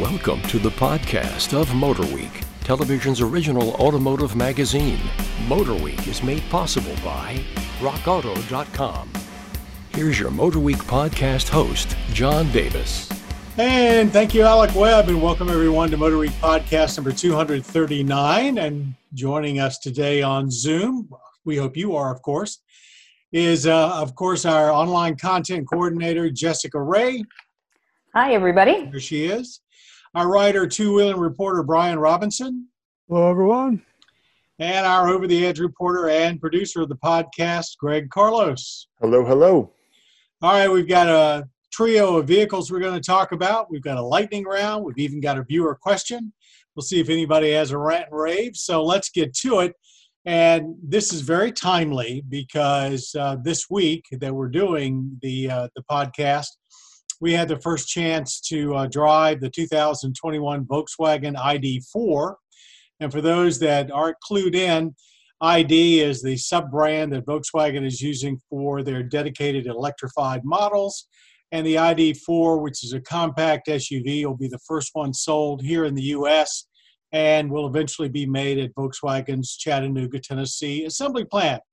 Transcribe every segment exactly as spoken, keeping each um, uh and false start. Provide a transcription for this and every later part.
Welcome to the podcast of MotorWeek, television's original automotive magazine. MotorWeek is made possible by rock auto dot com. Here's your MotorWeek podcast host, John Davis. And thank you, Alec Webb, and welcome everyone to MotorWeek podcast number two thirty-nine. And joining us today on Zoom, we hope you are, of course, is, uh, of course, our online content coordinator, Jessica Ray. Hi, everybody. There she is. Our writer, two-wheeling reporter, Brian Robinson. Hello, everyone. And our over-the-edge reporter and producer of the podcast, Greg Carlos. Hello, hello. All right, we've got a trio of vehicles we're going to talk about. We've got a lightning round. We've even got a viewer question. We'll see if anybody has a rant and rave. So let's get to it. And this is very timely because uh, this week that we're doing the uh, the podcast, we had the first chance to uh, drive the two thousand twenty-one Volkswagen I D four. And for those that aren't clued in, I D is the sub-brand that Volkswagen is using for their dedicated electrified models. And the I D four, which is a compact S U V, will be the first one sold here in the U S and will eventually be made at Volkswagen's Chattanooga, Tennessee assembly plant.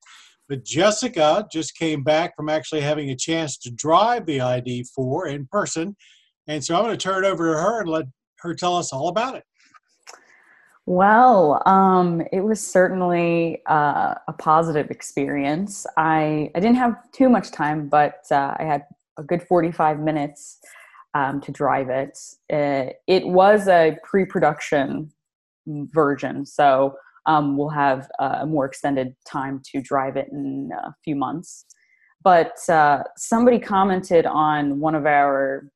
But Jessica just came back from actually having a chance to drive the I D four in person. And so I'm going to turn it over to her and let her tell us all about it. Well, um, it was certainly uh, a positive experience. I, I didn't have too much time, but uh, I had a good forty-five minutes um, to drive it. It, it was a pre-production version, so Um, we'll have uh, a more extended time to drive it in a few months. But uh, somebody commented on one of our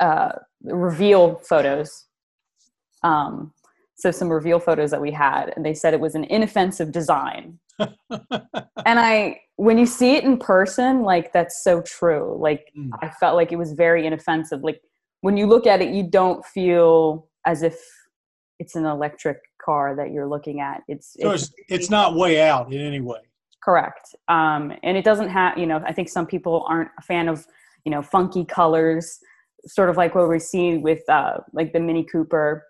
uh, reveal photos. Um, so some reveal photos that we had, and they said it was an inoffensive design. and I, when you see it in person, like that's so true. Like mm. I felt like it was very inoffensive. Like when you look at it, you don't feel as if it's an electric car that you're looking at. It's so it's, it's not way out in any way. Correct. Um, and it doesn't have, you know, I think some people aren't a fan of, you know, funky colors, sort of like what we see with uh, like the Mini Cooper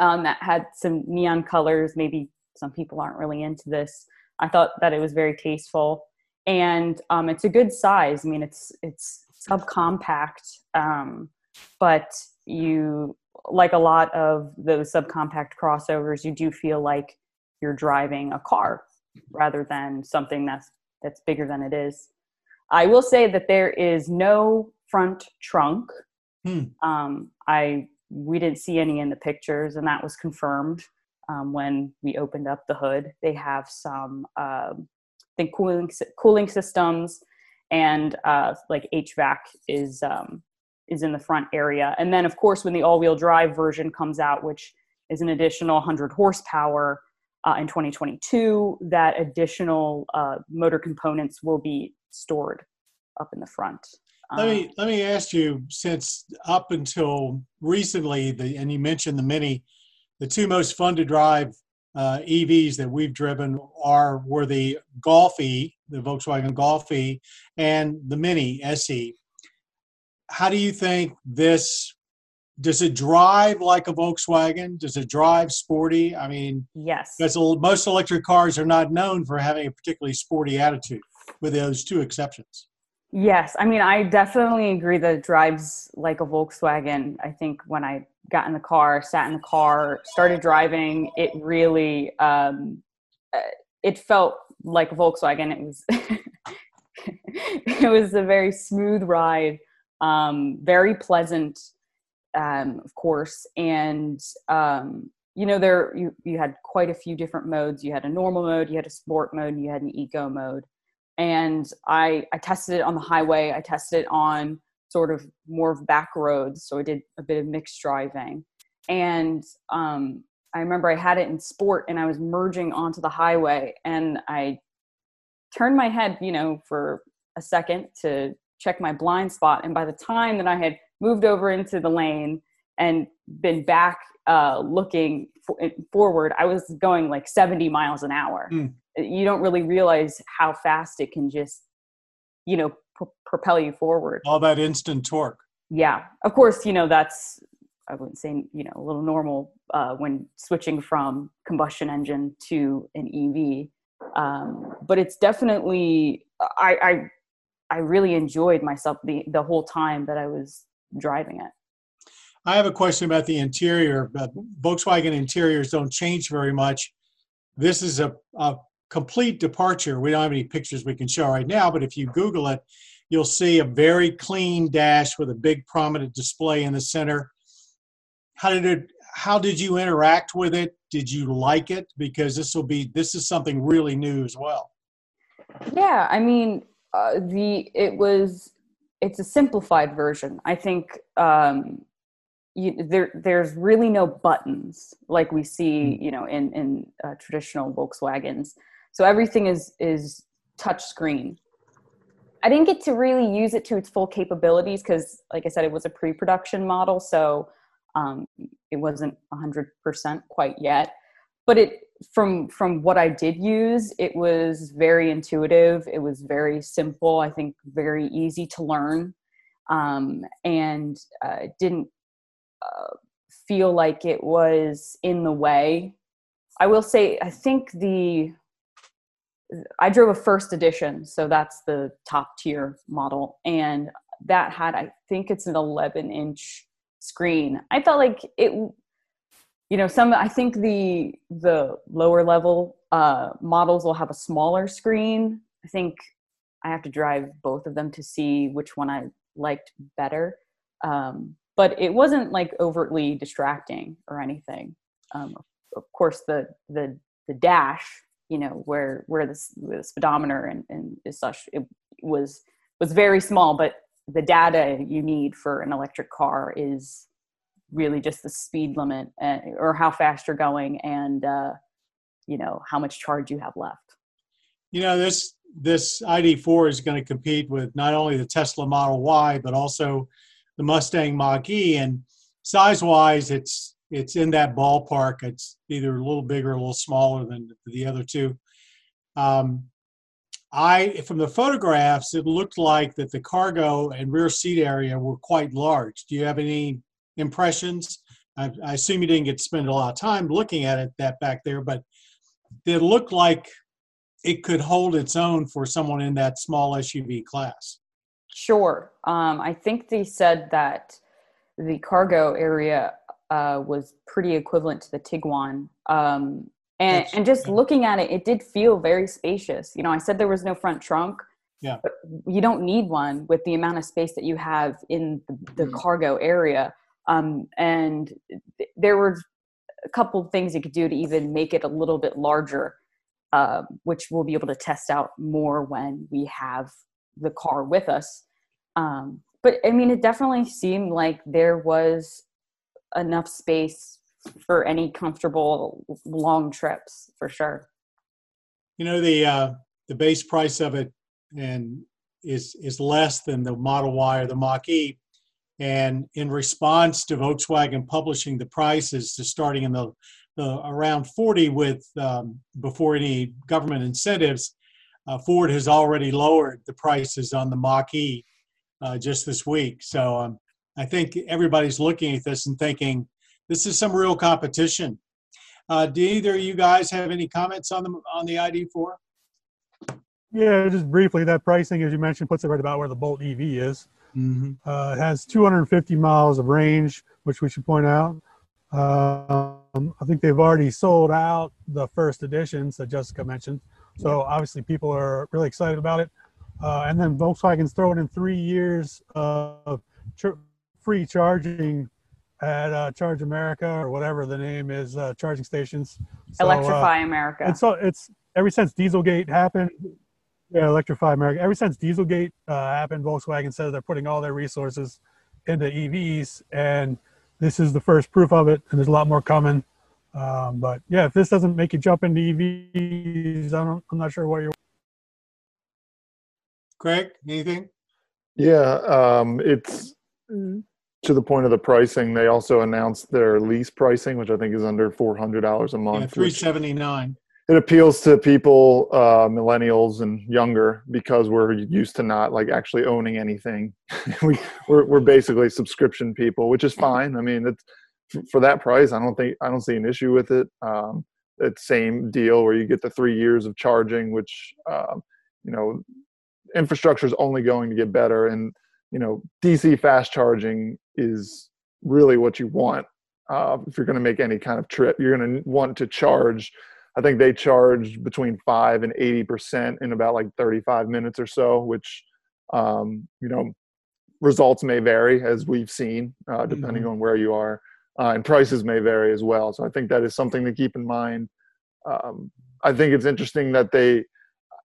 um, that had some neon colors. Maybe some people aren't really into this. I thought that it was very tasteful, and um, it's a good size. I mean, it's, it's subcompact, um, but you, like a lot of those subcompact crossovers, you do feel like you're driving a car rather than something that's that's bigger than it is. I will say that there is no front trunk. Hmm. Um, I we didn't see any in the pictures, and that was confirmed um, when we opened up the hood. They have some, uh, I think, cooling cooling systems, and uh, like H V A C is. Um, is in the front area. And then of course, when the all-wheel drive version comes out, which is an additional one hundred horsepower uh, in twenty twenty-two, that additional uh, motor components will be stored up in the front. Um, let me let me ask you, since up until recently, the and you mentioned the Mini, the two most fun to drive uh, E Vs that we've driven are were the Golf E, the Volkswagen Golf E, and the Mini S E. How do you think this, does it drive like a Volkswagen? Does it drive sporty? I mean, yes. That's a, most electric cars are not known for having a particularly sporty attitude, with those two exceptions. Yes. I mean, I definitely agree that it drives like a Volkswagen. I think when I got in the car, sat in the car, started driving, it really, um, it felt like a Volkswagen. It was, it was a very smooth ride. Um, very pleasant, um, of course. And, um, you know, there, you, you had quite a few different modes. You had a normal mode, you had a sport mode, and you had an eco mode. And I, I tested it on the highway. I tested it on sort of more of back roads. So I did a bit of mixed driving. And, um, I remember I had it in sport and I was merging onto the highway, and I turned my head, you know, for a second to check my blind spot. And by the time that I had moved over into the lane and been back uh, looking for, forward, I was going like seventy miles an hour. Mm. You don't really realize how fast it can just, you know, p- propel you forward. All that instant torque. Yeah. Of course, you know, that's I wouldn't say, you know, a little normal uh, when switching from combustion engine to an E V. Um, but it's definitely, I, I, I really enjoyed myself the, the whole time that I was driving it. I have a question about the interior. Uh, Volkswagen interiors don't change very much. This is a, a complete departure. We don't have any pictures we can show right now, but if you Google it, you'll see a very clean dash with a big prominent display in the center. How did it, how did you interact with it? Did you like it? Because this will be, this is something really new as well. Yeah, I mean, uh, the, it was, it's a simplified version. I think um, you, there, there's really no buttons like we see, you know, in, in uh, traditional Volkswagens. So everything is, is touch screen. I didn't get to really use it to its full capabilities because, like I said, it was a pre-production model, so um, it wasn't one hundred percent quite yet. But it, from from what I did use, it was very intuitive. It was very simple. I think very easy to learn, um, and uh, didn't uh, feel like it was in the way. I will say, I think the. I drove a first edition, so that's the top tier model. And that had, I think it's an eleven inch screen. I felt like it, you know, some, I think the, the lower level uh, models will have a smaller screen. I think I have to drive both of them to see which one I liked better. Um, but it wasn't like overtly distracting or anything. Um, of course, the, the, the dash, you know, where, where the, the speedometer and, and is such, it was, was very small, but the data you need for an electric car is really just the speed limit and, or how fast you're going and, uh, you know, how much charge you have left. You know, this, this I D four is going to compete with not only the Tesla Model Y, but also the Mustang Mach-E, and size wise, it's, it's in that ballpark. It's either a little bigger or a little smaller than the other two. Um, I, from the photographs, it looked like that the cargo and rear seat area were quite large. Do you have any impressions? I, I assume you didn't get to spend a lot of time looking at it that back there, but it looked like it could hold its own for someone in that small S U V class. Sure. Um, I think they said that the cargo area Uh, was pretty equivalent to the Tiguan. Um, and, and just looking at it, it did feel very spacious. You know, I said there was no front trunk. Yeah. But you don't need one with the amount of space that you have in the, the cargo area. Um, and th- there were a couple of things you could do to even make it a little bit larger, uh, which we'll be able to test out more when we have the car with us. Um, but I mean, it definitely seemed like there was enough space for any comfortable long trips for sure. You know, the uh, the base price of it and is is less than the Model Y or the Mach-E, and in response to Volkswagen publishing the prices to starting in the, the around forty with um, before any government incentives, uh, Ford has already lowered the prices on the Mach-E uh, just this week. So um, I think everybody's looking at this and thinking, this is some real competition. Uh, do either of you guys have any comments on the, on the I D four? Yeah, just briefly, that pricing, as you mentioned, puts it right about where the Bolt E V is. Mm-hmm. Uh, it has two hundred fifty miles of range, which we should point out. Um, I think they've already sold out the first editions that Jessica mentioned. So obviously people are really excited about it. Uh, and then Volkswagen's throwing in three years of tr- free charging at uh, Charge America or whatever the name is, uh, charging stations. So, Electrify uh, America. And so it's ever since Dieselgate happened, yeah, Electrify America. Ever since Dieselgate uh, happened, Volkswagen says they're putting all their resources into E Vs, and this is the first proof of it. And there's a lot more coming. Um, but yeah, if this doesn't make you jump into E Vs, I don't, I'm not sure what you're. Greg, anything? Yeah, um, it's. To the point of the pricing, they also announced their lease pricing, which I think is under four hundred dollars a month. Yeah, three seventy-nine. it appeals to people, uh, millennials and younger, because we're used to not like actually owning anything. we, we're, we're basically subscription people, which is fine. I mean, it's, for that price, I don't think, I don't see an issue with it. Um, it's same deal where you get the three years of charging, which, um, you know, infrastructure is only going to get better. And, you know, D C fast charging is really what you want. Uh, if you're going to make any kind of trip, you're going to want to charge. I think they charge between five and eighty percent in about like thirty-five minutes or so, which, um, you know, results may vary, as we've seen, uh, depending mm-hmm. on where you are. Uh, and prices may vary as well. So I think that is something to keep in mind. Um, I think it's interesting that they,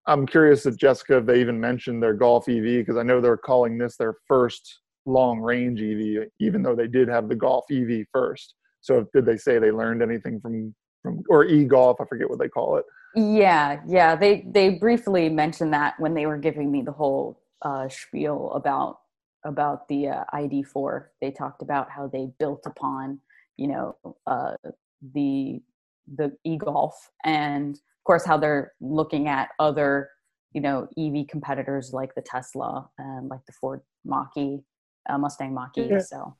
I'm curious if Jessica, if they even mentioned their Golf E V, because I know they're calling this their first long range E V, even though they did have the Golf E V first. So if, did they say they learned anything from, from or e-Golf, I forget what they call it. Yeah, yeah. They, they briefly mentioned that when they were giving me the whole uh, spiel about about the uh, I D four. They talked about how they built upon, you know, uh, the the e-Golf, and of course how they're looking at other, you know, E V competitors like the Tesla and like the Ford Mach-E, uh, Mustang Mach-E. Yeah. So,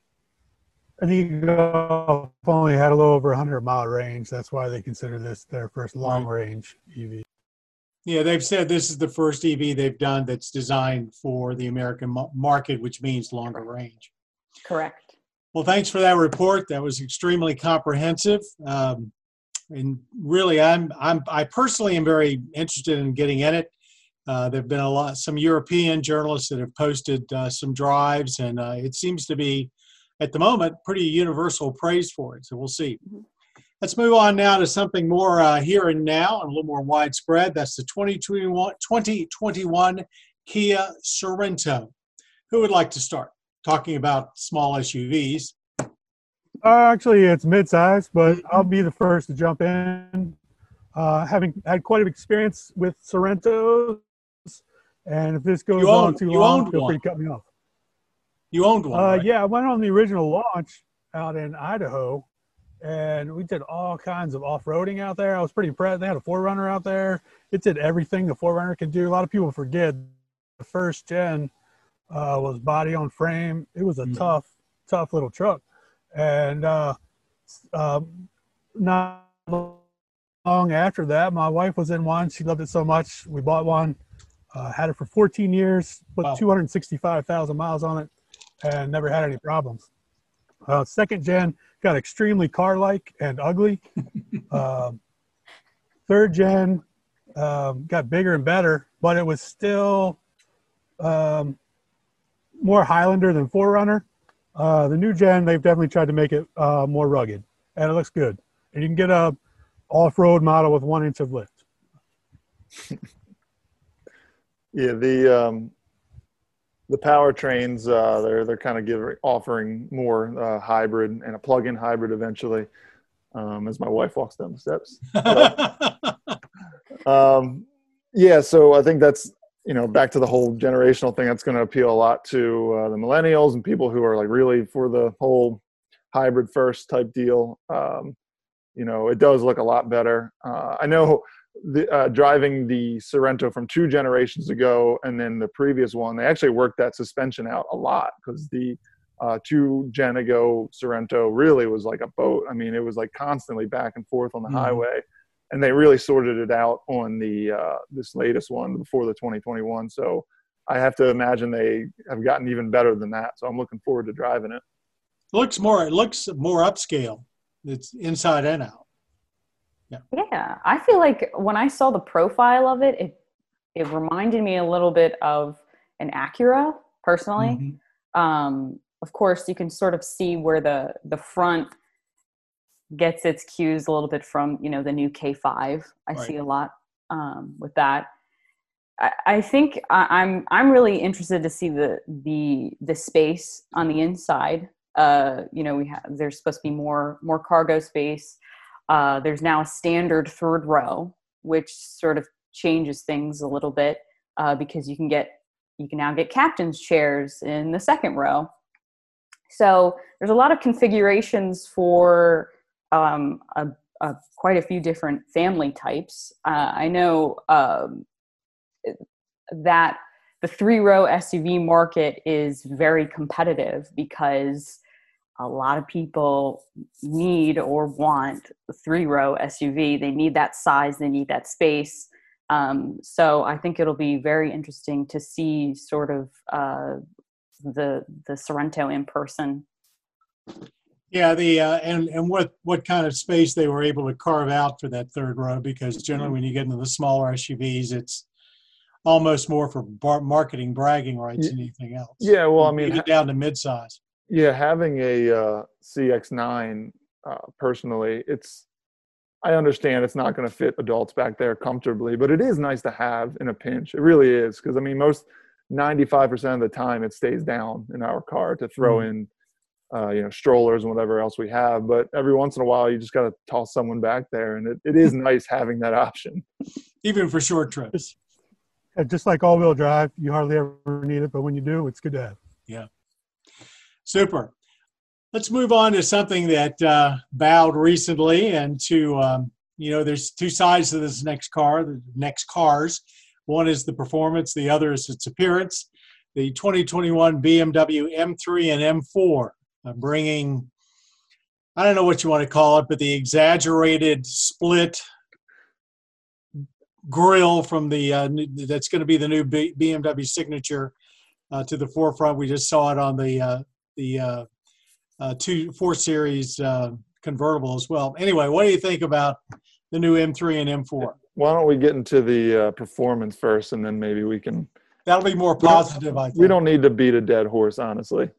and the e-Golf only had a little over one hundred mile range. That's why they consider this their first long range E V. Yeah, they've said this is the first E V they've done that's designed for the American market, which means longer range. Correct. Well, thanks for that report. That was extremely comprehensive, um, and really, I'm I'm I personally am very interested in getting in it. Uh, there've been a lot some European journalists that have posted uh, some drives, and uh, it seems to be, at the moment, pretty universal praise for it. So we'll see. Mm-hmm. Let's move on now to something more uh, here and now and a little more widespread. That's the twenty twenty-one Kia Sorento. Who would like to start talking about small S U Vs? Uh, actually, it's midsize, but I'll be the first to jump in. Uh, having had quite an experience with Sorentos, and if this goes on too long, feel free to cut me off. You owned one, uh, right? Yeah, I went on the original launch out in Idaho. And we did all kinds of off-roading out there. I was pretty impressed. They had a four runner out there. It did everything the four runner could do. A lot of people forget the first gen uh, was body on frame. It was a mm-hmm. tough, tough little truck. And uh, uh, not long after that, my wife was in one. She loved it so much. We bought one, uh, had it for fourteen years, put wow. two hundred sixty-five thousand miles on it, and never had any problems. Uh, second gen got extremely car-like and ugly. uh, third gen um, got bigger and better, but it was still um, more Highlander than four runner. Uh, the new gen, they've definitely tried to make it uh, more rugged, and it looks good. And you can get a off-road model with one inch of lift. yeah, the... Um... The powertrains, uh, they're they're kind of giving offering more uh, hybrid and a plug-in hybrid eventually, um, as my wife walks down the steps. But, um, yeah, so I think that's, you know, back to the whole generational thing. That's going to appeal a lot to uh, the millennials and people who are like really for the whole hybrid first type deal. Um, you know, it does look a lot better. Uh, I know. The, uh, driving the Sorento from two generations ago and then the previous one, they actually worked that suspension out a lot, because the uh, two gen ago Sorento really was like a boat. I mean, it was like constantly back and forth on the mm-hmm. highway, and they really sorted it out on the uh, this latest one before the twenty twenty-one. So I have to imagine they have gotten even better than that. So I'm looking forward to driving it. Looks more, it looks more upscale. It's inside and out. Yeah. yeah, I feel like when I saw the profile of it, it it reminded me a little bit of an Acura, personally. Mm-hmm. Um, of course, you can sort of see where the, the front gets its cues a little bit from, you know, the new K five. I right. see a lot um, with that. I, I think I, I'm I'm really interested to see the the the space on the inside. Uh, you know, we have there's supposed to be more more cargo space. Uh, there's now a standard third row, which sort of changes things a little bit uh, because you can get you can now get captain's chairs in the second row. So there's a lot of configurations for um, a, uh, quite a few different family types. Uh, I know um, that the three-row S U V market is very competitive because a lot of people need or want a three-row S U V. They need that size. They need that space. Um, so I think it'll be very interesting to see sort of uh, the the Sorento in person. Yeah, the uh, and and what what kind of space they were able to carve out for that third row, because generally when you get into the smaller S U Vs, it's almost more for bar- marketing bragging rights than anything else. Yeah, well, I mean, you get down to midsize. Yeah, having a uh, C X nine, uh, personally, it's I understand it's not going to fit adults back there comfortably, but it is nice to have in a pinch. It really is, because I mean, most ninety-five percent of the time it stays down in our car to throw mm-hmm. in. Uh, you know, strollers and whatever else we have. But every once in a while, you just got to toss someone back there. And it, it is nice having that option. Even for short trips. Just like all-wheel drive, you hardly ever need it. But when you do, it's good to have. Yeah. Super. Let's move on to something that uh, bowed recently. And to, um, you know, there's two sides to this next car, the next cars. One is the performance. The other is its appearance. The twenty twenty-one B M W M three and M four. Uh, bringing, I don't know what you want to call it, but the exaggerated split grille from the uh, new, that's going to be the new B- BMW signature uh, to the forefront. We just saw it on the uh, the uh, uh, two four series uh, convertible as well. Anyway, what do you think about the new M three and M four? Why don't we get into the uh, performance first, and then maybe we can. That'll be more positive, I think. We don't need to beat a dead horse, honestly.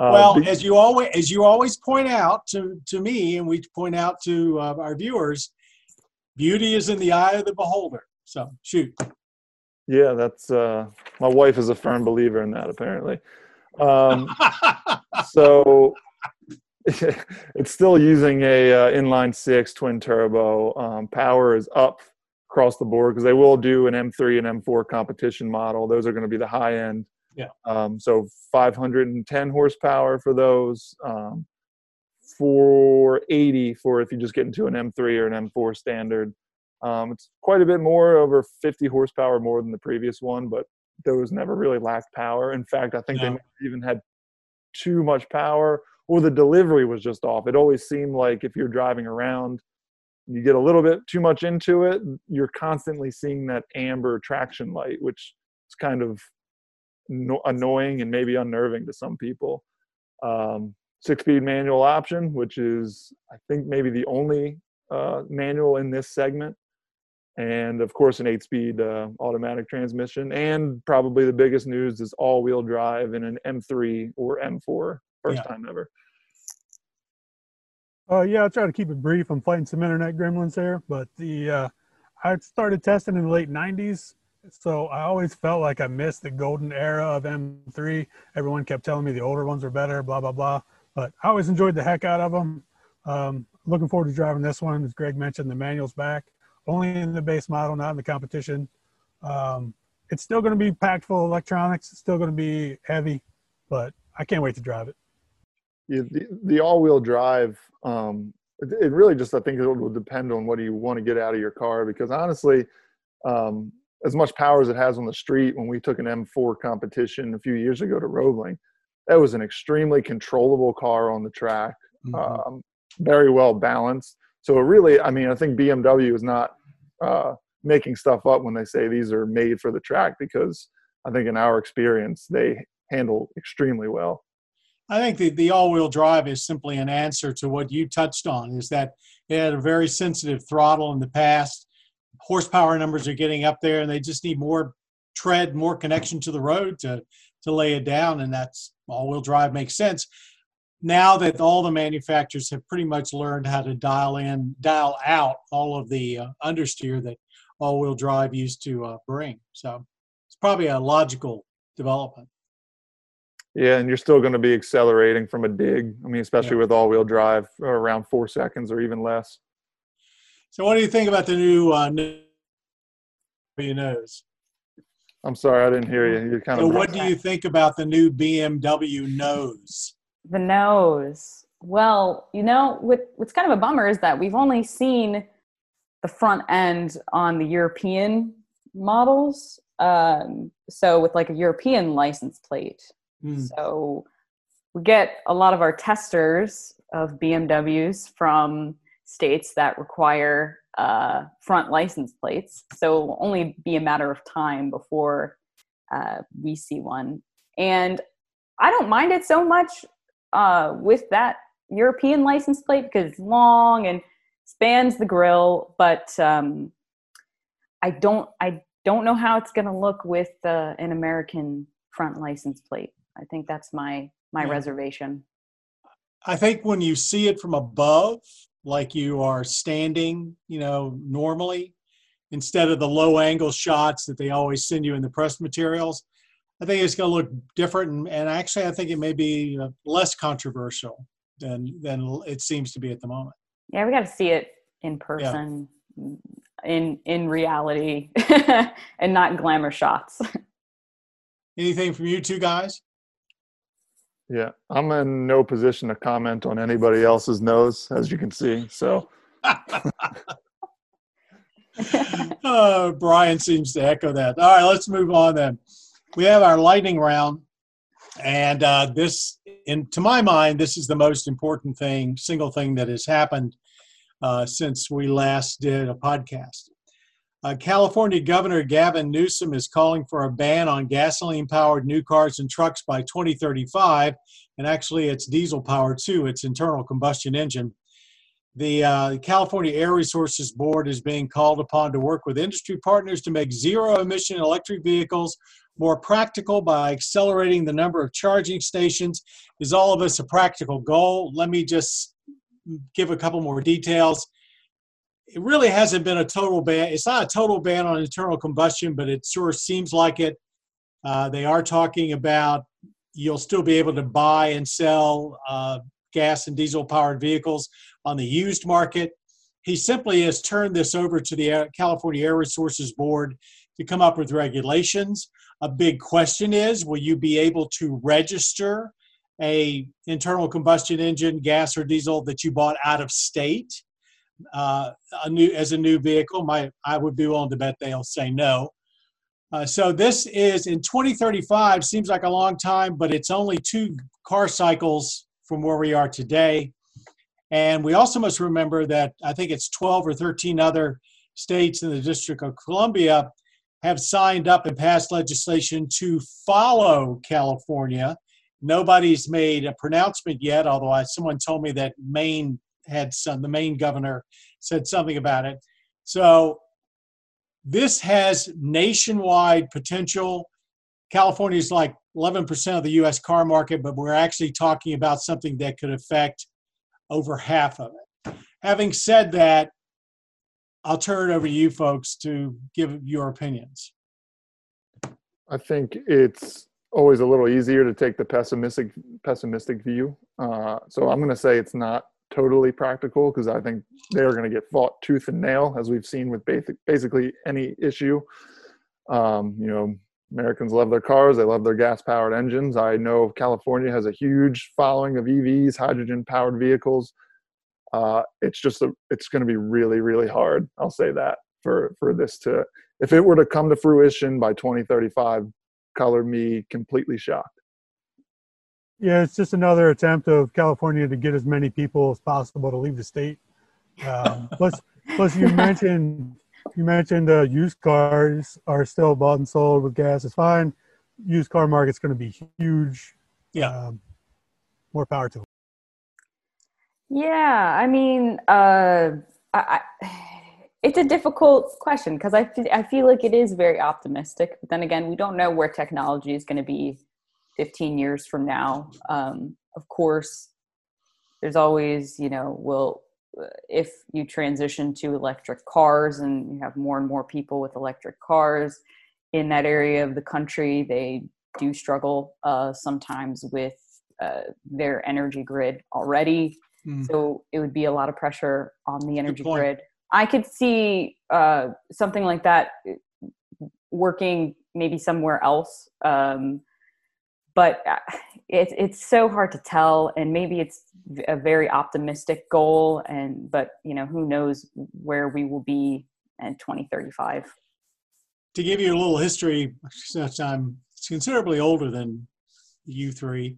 Uh, well, be- as you always as you always point out to, to me, and we point out to uh, our viewers, beauty is in the eye of the beholder. So, shoot. Yeah, that's uh, my wife is a firm believer in that, apparently. Um, so, it's still using a uh, inline six twin turbo. Um, power is up across the board because they will do an M three and M four competition model. Those are going to be the high end. Yeah. Um, so five hundred ten horsepower for those, um, four eighty for if you just get into an M three or an M four standard. Um, it's quite a bit more, over fifty horsepower more than the previous one, but those never really lacked power. In fact, I think yeah. they even had too much power, or the delivery was just off. It always seemed like if you're driving around, you get a little bit too much into it, you're constantly seeing that amber traction light, which is kind of No, annoying and maybe unnerving to some people. Um, six-speed manual option, which is I think maybe the only uh, manual in this segment, and of course an eight-speed uh, automatic transmission. And probably the biggest news is all-wheel drive in an M three or M four, first yeah. time ever. Uh, yeah, I'll try to keep it brief. I'm fighting some internet gremlins here, but the uh, I started testing in the late nineties. So I always felt like I missed the golden era of M three. Everyone kept telling me the older ones were better, blah, blah, blah. But I always enjoyed the heck out of them. Um, looking forward to driving this one. As Greg mentioned, the manual's back. Only in the base model, not in the competition. Um, it's still going to be packed full of electronics. It's still going to be heavy, but I can't wait to drive it. Yeah, the, the all-wheel drive, um, it really just, I think it will depend on what you want to get out of your car. Because honestly, um, as much power as it has on the street, when we took an M four competition a few years ago to Roebling, that was an extremely controllable car on the track, mm-hmm. um, very well balanced. So it really, I mean, I think B M W is not uh, making stuff up when they say these are made for the track, because I think in our experience, they handle extremely well. I think the, the all-wheel drive is simply an answer to what you touched on, is that it had a very sensitive throttle in the past. Horsepower numbers are getting up there, and they just need more tread, more connection to the road to to lay it down, and that's all-wheel drive makes sense. Now that all the manufacturers have pretty much learned how to dial in, dial out all of the uh, understeer that all-wheel drive used to uh, bring. So it's probably a logical development. Yeah, and you're still going to be accelerating from a dig, I mean, especially yeah. with all-wheel drive, around four seconds or even less. So what do you think about the new uh, B M W nose? I'm sorry, I didn't hear you. You're kind so of. So what do you think about the new B M W nose? The nose. well, you know, what, what's kind of a bummer is that we've only seen the front end on the European models. Um, so with like a European license plate. Mm. So we get a lot of our testers of B M Ws from states that require uh, front license plates. So it will only be a matter of time before uh, we see one. And I don't mind it so much uh, with that European license plate because it's long and spans the grille, but um, I don't, I don't know how it's going to look with uh, an American front license plate. I think that's my, my yeah. reservation. I think when you see it from above, like you are standing, you know, normally, instead of the low angle shots that they always send you in the press materials, I think it's going to look different. And, and actually, I think it may be less controversial than, than it seems to be at the moment. Yeah, we got to see it in person, yeah. in in reality, and not glamour shots. Anything from you two guys? Yeah, I'm in no position to comment on anybody else's nose, as you can see. So, uh, Brian seems to echo that. All right, let's move on then. We have our lightning round. And uh, this, in, to my mind, this is the most important thing, single thing that has happened uh, since we last did a podcast. Uh, California Governor Gavin Newsom is calling for a ban on gasoline-powered new cars and trucks by twenty thirty-five, and actually it's diesel-powered too, it's internal combustion engine. The uh, California Air Resources Board is being called upon to work with industry partners to make zero-emission electric vehicles more practical by accelerating the number of charging stations. Is all of us a practical goal? Let me just give a couple more details. It really hasn't been a total ban. It's not a total ban on internal combustion, but it sure seems like it. Uh, they are talking about you'll still be able to buy and sell uh, gas and diesel-powered vehicles on the used market. He simply has turned this over to the California Air Resources Board to come up with regulations. A big question is, will you be able to register a internal combustion engine, gas or diesel, that you bought out of state uh, a new, as a new vehicle? My, I would be willing to bet they'll say no. Uh, so this is in twenty thirty-five, seems like a long time, but it's only two car cycles from where we are today. And we also must remember that I think it's twelve or thirteen other states in the District of Columbia have signed up and passed legislation to follow California. Nobody's made a pronouncement yet, although I, someone told me that Maine had some, the Maine governor said something about it. So this has nationwide potential. California's like eleven percent of the U S car market, but we're actually talking about something that could affect over half of it. Having said that, I'll turn it over to you folks to give your opinions. I think it's always a little easier to take the pessimistic pessimistic view. Uh, so I'm going to say it's not totally practical because I think they're going to get fought tooth and nail, as we've seen with basic, basically any issue. Um, you know, Americans love their cars. They love their gas-powered engines. I know California has a huge following of E Vs, hydrogen-powered vehicles. Uh, it's just, a, it's going to be really, really hard. I'll say that for, for this to, if it were to come to fruition by twenty thirty-five, color me completely shocked. Yeah. It's just another attempt of California to get as many people as possible to leave the state. Um, plus, plus you mentioned, you mentioned uh, used cars are still bought and sold with gas. It's fine. Used car market's going to be huge. Yeah. Um, more power to them. Yeah, I mean, uh, I, I, it's a difficult question because I, f- I feel like it is very optimistic. But then again, we don't know where technology is going to be fifteen years from now. Um, of course, there's always, you know, will if you transition to electric cars and you have more and more people with electric cars in that area of the country, they do struggle uh, sometimes with uh, their energy grid already. So it would be a lot of pressure on the energy grid. I could see uh, something like that working maybe somewhere else. Um, but It's it's so hard to tell, and maybe it's a very optimistic goal, and but you know, who knows where we will be in twenty thirty-five. To give you a little history, since I'm considerably older than you three,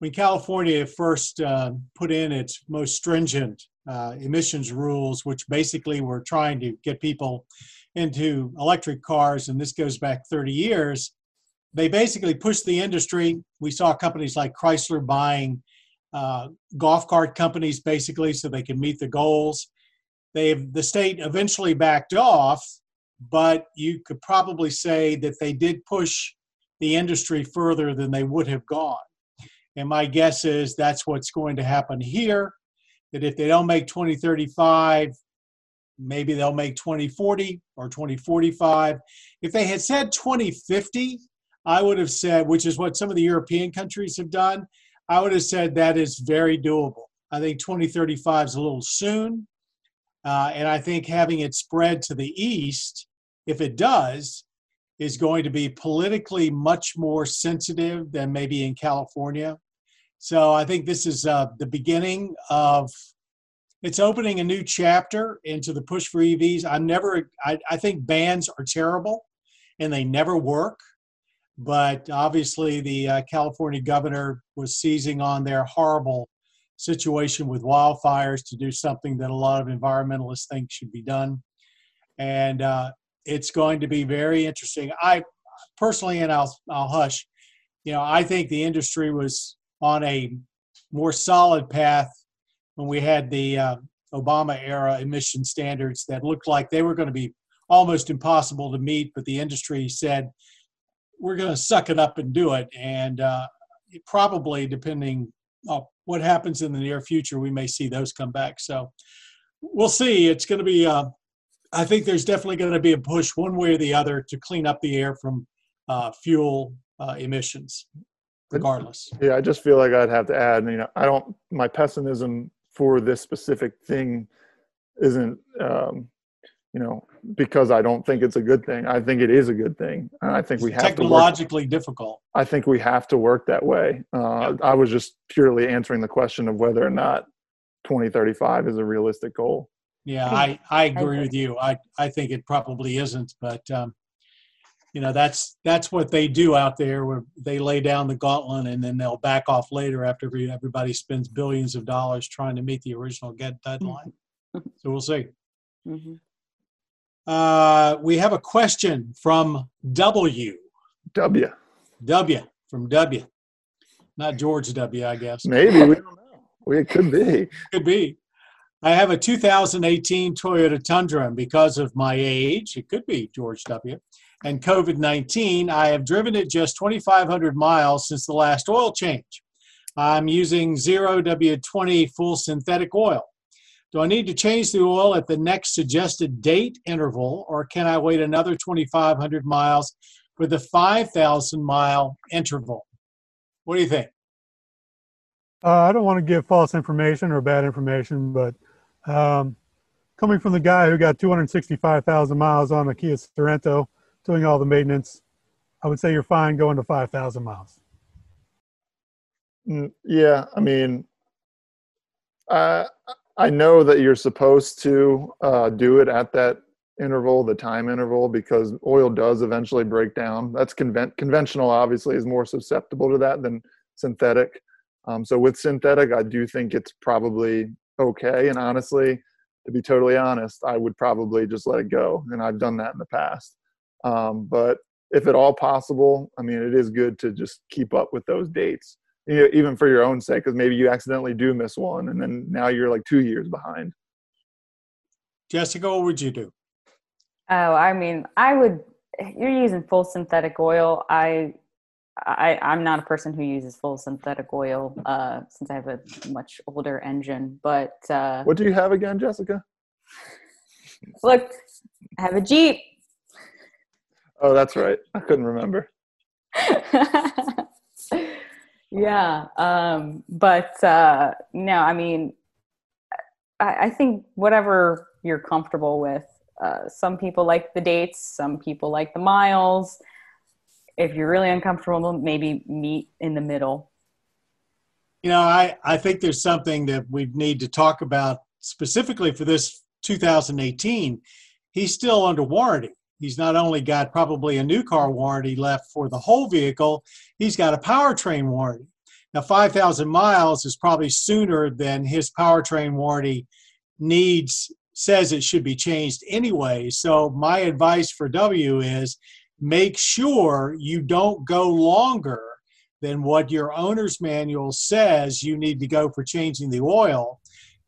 when California first uh, put in its most stringent uh, emissions rules, which basically were trying to get people into electric cars, and this goes back thirty years, they basically pushed the industry. We saw companies like Chrysler buying uh, golf cart companies basically so they could meet the goals. They've, the state eventually backed off, but you could probably say that they did push the industry further than they would have gone. And my guess is that's what's going to happen here, that if they don't make twenty thirty-five, maybe they'll make twenty forty or twenty forty-five. If they had said twenty fifty, I would have said, which is what some of the European countries have done, I would have said that is very doable. I think twenty thirty-five is a little soon. Uh, and I think having it spread to the east, if it does, is going to be politically much more sensitive than maybe in California. So I think this is uh, the beginning of, it's opening a new chapter into the push for E Vs. I'm never, I, I think bans are terrible and they never work. But obviously, the uh, California governor was seizing on their horrible situation with wildfires to do something that a lot of environmentalists think should be done. And uh, it's going to be very interesting. I personally, and I'll, I'll hush, you know, I think the industry was on a more solid path when we had the uh, Obama-era emission standards that looked like they were going to be almost impossible to meet, but the industry said, we're going to suck it up and do it. And uh, probably, depending on what happens in the near future, we may see those come back. So we'll see. It's going to be, uh, I think there's definitely going to be a push one way or the other to clean up the air from uh, fuel uh, emissions, regardless. Yeah, I just feel like I'd have to add, you know, I don't, my pessimism for this specific thing isn't, um, you know, because I don't think it's a good thing. I think it is a good thing. And I think we have technologically to work, difficult. I think we have to work that way. Uh, yeah. I was just purely answering the question of whether or not twenty thirty-five is a realistic goal. Yeah, I, I agree with you. I, I think it probably isn't, but um, you know, that's, that's what they do out there, where they lay down the gauntlet and then they'll back off later after everybody spends billions of dollars trying to meet the original deadline. So we'll see. Mm-hmm. Uh, we have a question from W. W. W. From W. Not George W., I guess. Maybe. We don't know. It could be. Could be. I have a two thousand eighteen Toyota Tundra, and because of my age, it could be George W., and COVID nineteen, I have driven it just twenty-five hundred miles since the last oil change. I'm using zero W twenty full synthetic oil. Do I need to change the oil at the next suggested date interval, or can I wait another twenty-five hundred miles for the five thousand mile interval? What do you think? Uh, I don't want to give false information or bad information, but um, coming from the guy who got two hundred sixty-five thousand miles on the Kia Sorento, doing all the maintenance, I would say you're fine going to five thousand miles. Yeah, I mean, I... I know that you're supposed to uh, do it at that interval, the time interval, because oil does eventually break down. That's conven- conventional, obviously, is more susceptible to that than synthetic. Um, so with synthetic, I do think it's probably okay. And honestly, to be totally honest, I would probably just let it go. And I've done that in the past. Um, but if at all possible, I mean, it is good to just keep up with those dates. You know, even for your own sake, because maybe you accidentally do miss one, and then now you're like two years behind. Jessica, what would you do? Oh, I mean, I would. You're using full synthetic oil. I, I, I'm not a person who uses full synthetic oil uh, since I have a much older engine. But uh, what do you have again, Jessica? Look, I have a Jeep. Oh, that's right. I couldn't remember. Yeah, um, but uh, no, I mean, I, I think whatever you're comfortable with, uh, some people like the dates, some people like the miles. If you're really uncomfortable, maybe meet in the middle. You know, I, I think there's something that we need to talk about specifically for this two thousand eighteen. He's still under warranty. He's not only got probably a new car warranty left for the whole vehicle, he's got a powertrain warranty. Now, five thousand miles is probably sooner than his powertrain warranty needs, says it should be changed anyway. So my advice for W is make sure you don't go longer than what your owner's manual says you need to go for changing the oil,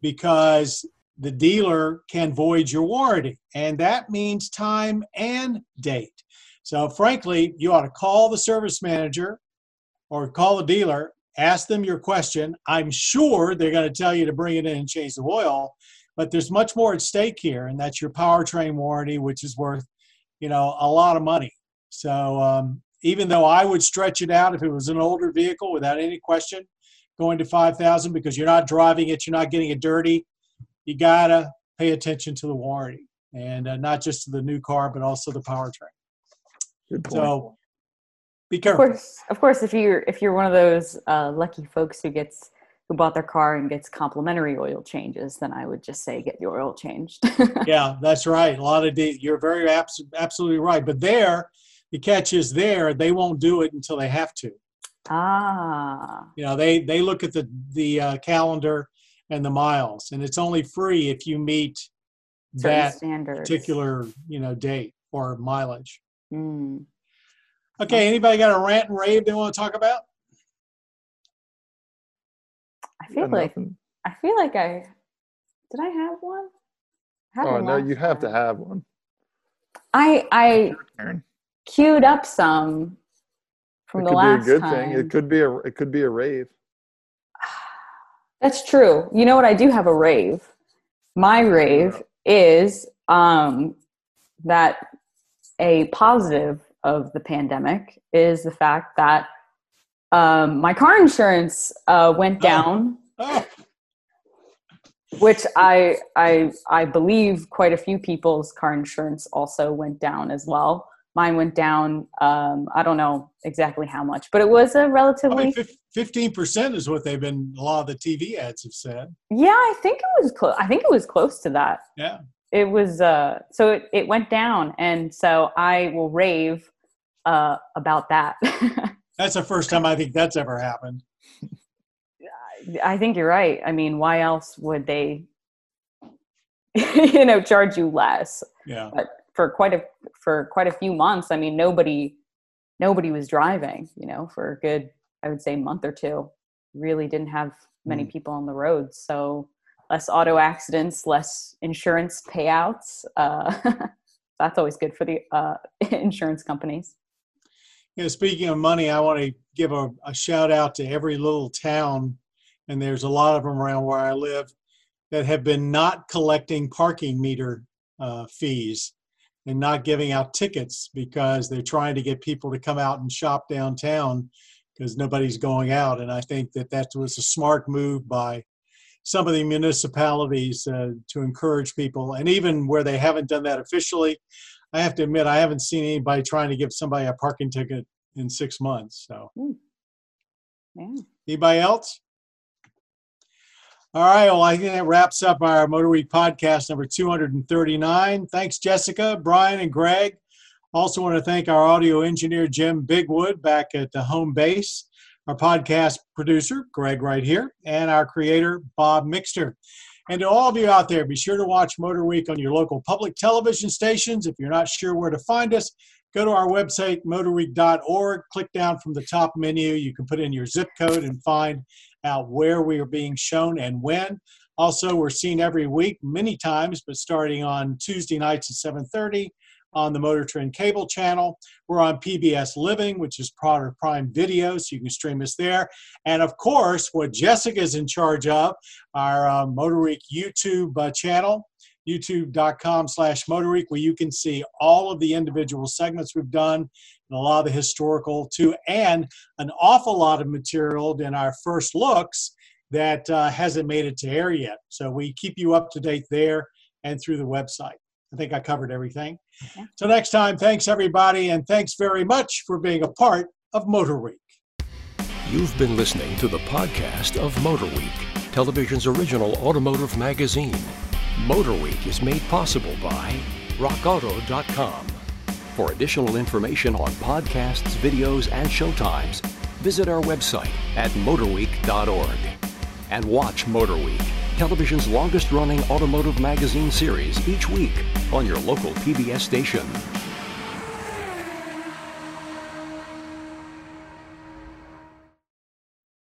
because the dealer can void your warranty. And that means time and date. So frankly, you ought to call the service manager or call the dealer, ask them your question. I'm sure they're going to tell you to bring it in and change the oil, but there's much more at stake here, and that's your powertrain warranty, which is worth, you know, a lot of money. So, um, even though I would stretch it out if it was an older vehicle without any question, going to five thousand, because you're not driving it, you're not getting it dirty, you got to pay attention to the warranty, and uh, not just to the new car, but also the powertrain. Good point. So be careful. Of course, of course if, you're, if you're one of those uh, lucky folks who gets who bought their car and gets complimentary oil changes, then I would just say get your oil changed. Yeah, that's right. A lot of de- You're very abs- absolutely right. But there... the catch is there, they won't do it until they have to. Ah. You know, they, they look at the, the uh, calendar and the miles, and it's only free if you meet that particular, you know, date or mileage. Mm. Okay, anybody got a rant and rave they want to talk about? I feel like, I feel like I, did I have one? I oh, no, you have to have one. I, I. Karen. Queued up some from the last time. It could be a good thing. It could be a it could be a rave. That's true. You know what? I do have a rave. My rave is um, that a positive of the pandemic is the fact that um, my car insurance uh, went down, oh. Oh. which I I I believe quite a few people's car insurance also went down as well. Mine went down, um, I don't know exactly how much, but it was a relatively... I mean, fifteen percent is what they've been, a lot of the T V ads have said. Yeah, I think it was close. I think it was close to that. Yeah. It was, uh, so it, it went down. And so I will rave uh, about that. That's the first time I think that's ever happened. I think you're right. I mean, why else would they, you know, charge you less? Yeah. But, for quite a for quite a few months, I mean, nobody nobody was driving, you know, for a good, I would say, month or two. Really didn't have many mm. people on the road, so less auto accidents, less insurance payouts. Uh, that's always good for the uh, insurance companies. You know, speaking of money, I want to give a, a shout out to every little town, and there's a lot of them around where I live, that have been not collecting parking meter uh, fees and not giving out tickets, because they're trying to get people to come out and shop downtown because nobody's going out. And I think that that was a smart move by some of the municipalities uh, to encourage people. And even where they haven't done that officially, I have to admit, I haven't seen anybody trying to give somebody a parking ticket in six months. So mm. yeah. Anybody else? All right, well, I think that wraps up our MotorWeek podcast number two hundred thirty-nine. Thanks, Jessica, Brian, and Greg. Also want to thank our audio engineer, Jim Bigwood, back at the home base, our podcast producer, Greg right here, and our creator, Bob Mixter. And to all of you out there, be sure to watch MotorWeek on your local public television stations. If you're not sure where to find us, go to our website, motorweek dot org. Click down from the top menu. You can put in your zip code and find out where we are being shown and when. Also, we're seen every week many times, but starting on Tuesday nights at seven thirty on the Motor Trend cable channel. We're on P B S Living, which is Prodder Prime Video, so you can stream us there. And of course, what Jessica's in charge of, our uh, MotorWeek YouTube uh, channel, youtube dot com slash MotorWeek, where you can see all of the individual segments we've done, and a lot of the historical too, and an awful lot of material in our first looks that uh, hasn't made it to air yet. So we keep you up to date there and through the website. I think I covered everything. Yeah. So next time, thanks everybody, and thanks very much for being a part of MotorWeek. You've been listening to the podcast of MotorWeek, television's original automotive magazine. MotorWeek is made possible by rock auto dot com. For additional information on podcasts, videos, and showtimes, visit our website at motor week dot org. And watch MotorWeek, television's longest-running automotive magazine series, each week on your local P B S station.